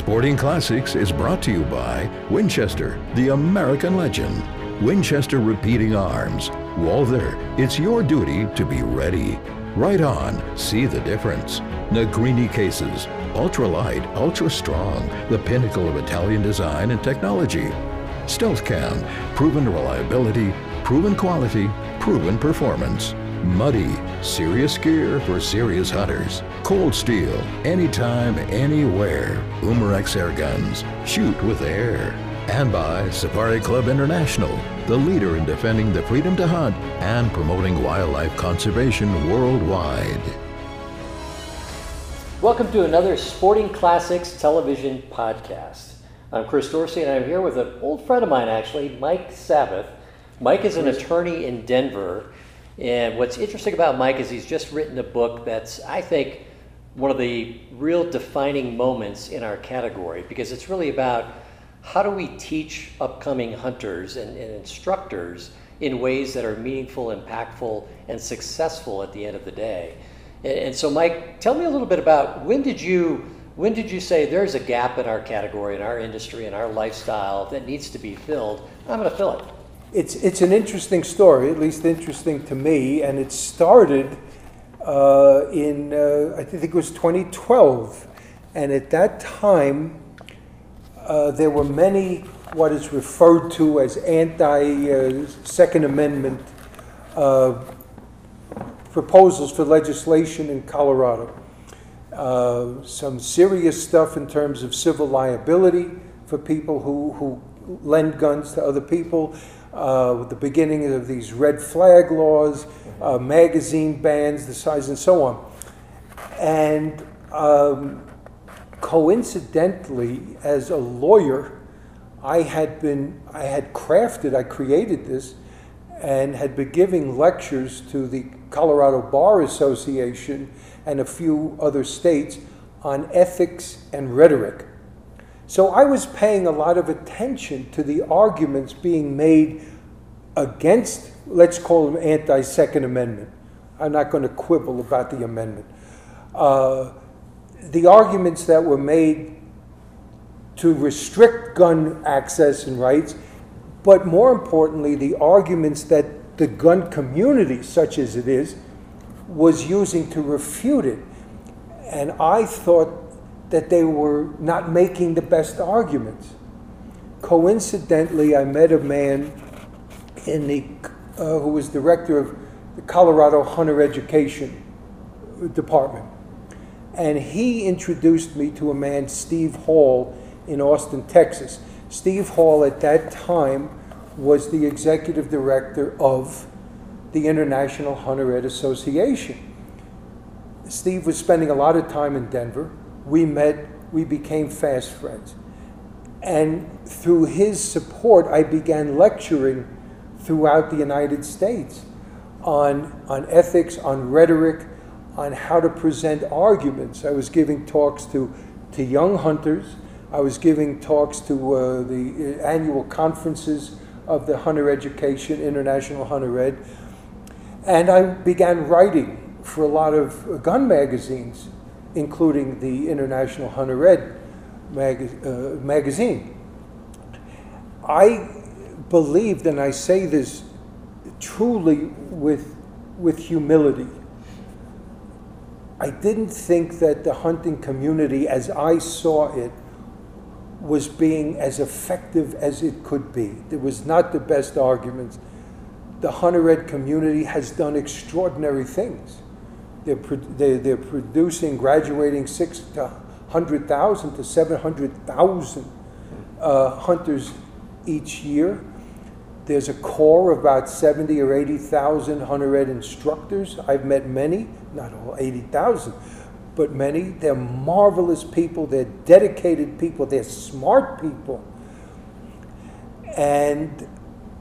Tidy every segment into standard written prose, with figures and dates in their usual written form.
Sporting Classics is brought to you by Winchester, the American legend, Winchester Repeating Arms, Walther, it's your duty to be ready. Right on, see the difference. Negrini Cases, ultralight, ultra strong, the pinnacle of Italian design and technology. Stealth Cam, proven reliability, proven quality, proven performance. Muddy, serious gear for serious hunters. Cold Steel, anytime, anywhere. Umarex air guns, shoot with air. And by Safari Club International, the leader in defending the freedom to hunt and promoting wildlife conservation worldwide. Welcome to another Sporting Classics television podcast. I'm Chris Dorsey, and I'm here with an old friend of mine, actually, Mike Sabbath. Mike is an attorney in Denver. And what's interesting about Mike is he's just written a book that's, I think, one of the real defining moments in our category, because it's really about how do we teach upcoming hunters and instructors in ways that are meaningful, impactful, and successful at the end of the day. And so, Mike, tell me a little bit about when did you say there's a gap in our category, in our industry, in our lifestyle that needs to be filled? I'm going to fill it. It's an interesting story, at least interesting to me, and it started I think it was 2012, and at that time there were many what is referred to as anti-Second Amendment proposals for legislation in Colorado. Some serious stuff in terms of civil liability for people who lend guns to other people. With the beginning of these red flag laws, magazine bans, the size, and so on. And coincidentally, as a lawyer, I created this, and had been giving lectures to the Colorado Bar Association and a few other states on ethics and rhetoric. So I was paying a lot of attention to the arguments being made against, let's call them anti-Second Amendment. I'm not going to quibble about the amendment. The arguments that were made to restrict gun access and rights, but more importantly, the arguments that the gun community, such as it is, was using to refute it. And I thought that they were not making the best arguments. Coincidentally, I met a man in who was director of the Colorado Hunter Education Department. And he introduced me to a man, Steve Hall, in Austin, Texas. Steve Hall at that time was the executive director of the International Hunter Ed Association. Steve was spending a lot of time in Denver. We met, we became fast friends. And through his support, I began lecturing throughout the United States on ethics, on rhetoric, on how to present arguments. I was giving talks to young hunters. I was giving talks to the annual conferences of the Hunter Education, International Hunter Ed. And I began writing for a lot of gun magazines, including the International Hunter Ed magazine. I believed, and I say this truly with humility, I didn't think that the hunting community, as I saw it, was being as effective as it could be. It was not the best arguments. The Hunter Ed community has done extraordinary things. They're producing, graduating 600,000 to 700,000 hunters each year. There's a core of about 70 or 80,000 Hunter Ed instructors. I've met many, not all 80,000, but many. They're marvelous people. They're dedicated people. They're smart people. And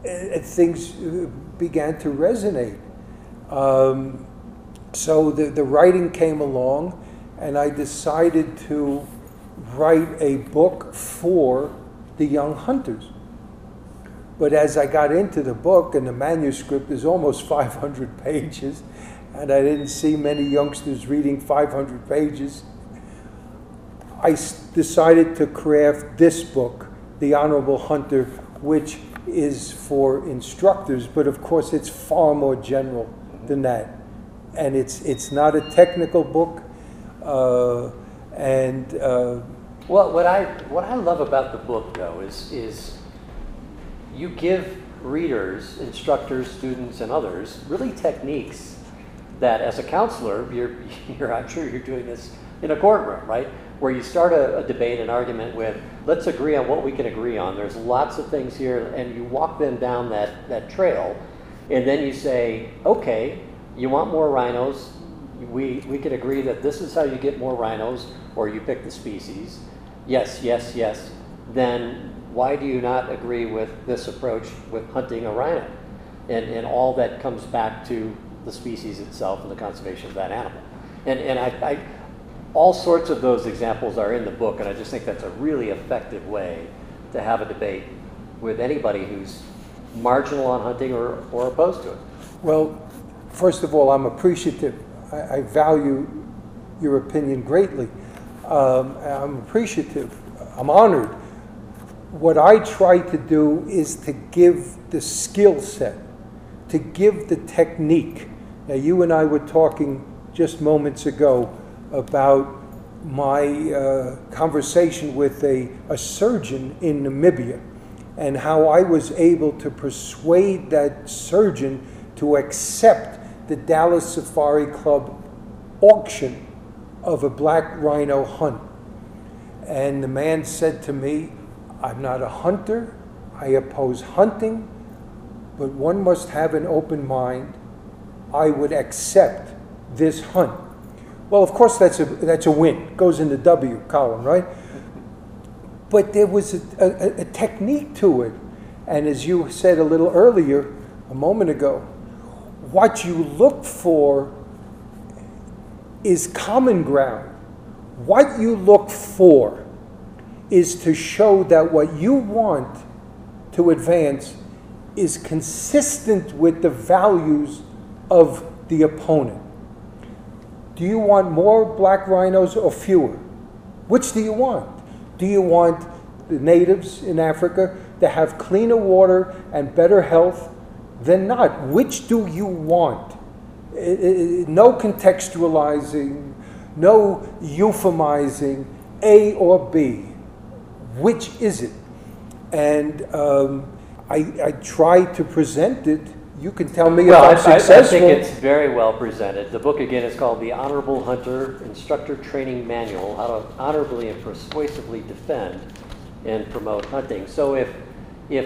things began to resonate. So the writing came along, and I decided to write a book for the young hunters. But as I got into the book, and the manuscript is almost 500 pages, and I didn't see many youngsters reading 500 pages, I decided to craft this book, The Honorable Hunter, which is for instructors, but of course it's far more general than that. And it's not a technical book. Well, what I love about the book, though, is you give readers, instructors, students, and others really techniques that, as a counselor, I'm sure you're doing this in a courtroom, right? Where you start a debate, an argument with, let's agree on what we can agree on. There's lots of things here, and you walk them down that trail, and then you say, okay, you want more rhinos? We can agree that this is how you get more rhinos, or you pick the species. Yes, yes, yes. Then why do you not agree with this approach with hunting a rhino? And all that comes back to the species itself and the conservation of that animal. And all sorts of those examples are in the book, and I just think that's a really effective way to have a debate with anybody who's marginal on hunting or opposed to it. Well, first of all, I'm appreciative. I value your opinion greatly. I'm appreciative. I'm honored. What I try to do is to give the skill set, to give the technique. Now, you and I were talking just moments ago about my conversation with a surgeon in Namibia and how I was able to persuade that surgeon to accept the Dallas Safari Club auction of a black rhino hunt. And the man said to me, I'm not a hunter, I oppose hunting, but one must have an open mind. I would accept this hunt. Well, of course, that's a win. It goes in the W column, right? But there was a technique to it. And as you said a little earlier, a moment ago, what you look for is common ground. What you look for is to show that what you want to advance is consistent with the values of the opponent. Do you want more black rhinos or fewer? Which do you want? Do you want the natives in Africa to have cleaner water and better health? Then not. Which do you want? No contextualizing, no euphemizing, A or B. Which is it? And I try to present it. You can tell me if I'm successful. I think it's very well presented. The book, again, is called The Honorable Hunter, Instructor Training Manual, How to Honorably and Persuasively Defend and Promote Hunting. So if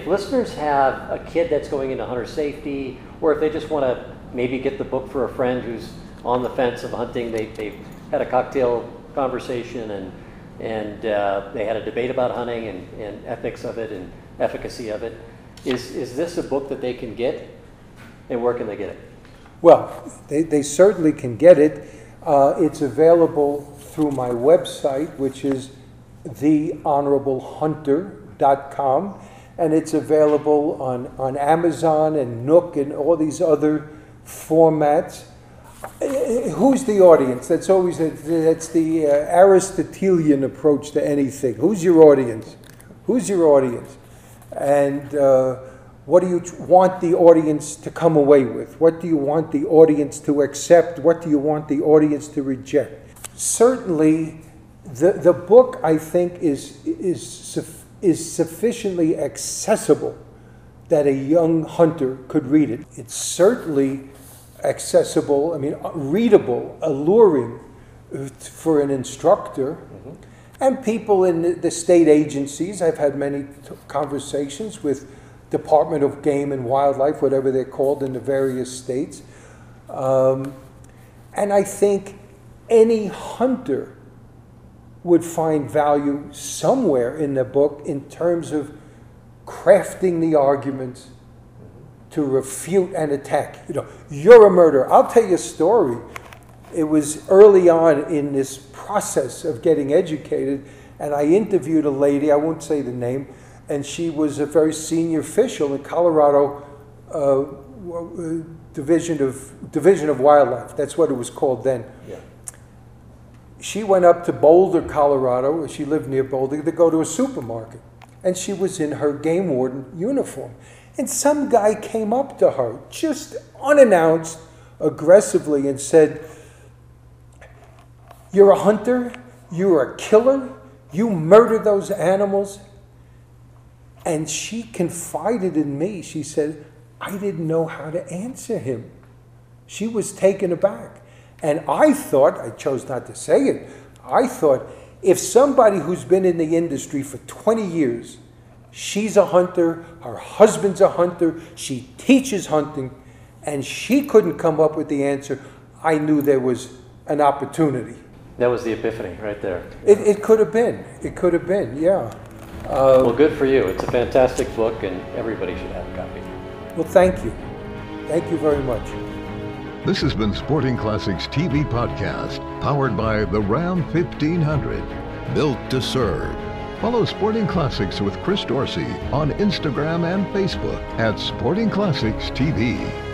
listeners have a kid that's going into hunter safety, or if they just want to maybe get the book for a friend who's on the fence of hunting, they've had a cocktail conversation and they had a debate about hunting and ethics of it and efficacy of it, is this a book that they can get? And where can they get it? Well, they certainly can get it. It's available through my website, which is thehonorablehunter.com. And it's available on Amazon and Nook and all these other formats. Who's the audience? That's the Aristotelian approach to anything. Who's your audience? Who's your audience? And what do you want the audience to come away with? What do you want the audience to accept? What do you want the audience to reject? Certainly, the book, I think, is sufficiently accessible that a young hunter could read it. It's certainly accessible, I mean, readable, alluring for an instructor. Mm-hmm. And people in the state agencies, I've had many conversations with Department of Game and Wildlife, whatever they're called in the various states. And I think any hunter would find value somewhere in the book in terms of crafting the arguments to refute and attack. You know, you're a murderer. I'll tell you a story. It was early on in this process of getting educated, and I interviewed a lady, I won't say the name, and she was a very senior official in Colorado Division of Wildlife. That's what it was called then. Yeah. she went up to Boulder, Colorado, she lived near Boulder, to go to a supermarket. And she was in her game warden uniform. And some guy came up to her, just unannounced, aggressively, and said, "You're a hunter, you're a killer, you murder those animals." And she confided in me. She said, I didn't know how to answer him. She was taken aback. And I thought, I chose not to say it, I thought, if somebody who's been in the industry for 20 years, she's a hunter, her husband's a hunter, she teaches hunting, and she couldn't come up with the answer, I knew there was an opportunity. That was the epiphany right there. It could have been. It could have been, yeah. Well, good for you. It's a fantastic book, and everybody should have a copy. Well, thank you. Thank you very much. This has been Sporting Classics TV Podcast, powered by the Ram 1500, built to serve. Follow Sporting Classics with Chris Dorsey on Instagram and Facebook at Sporting Classics TV.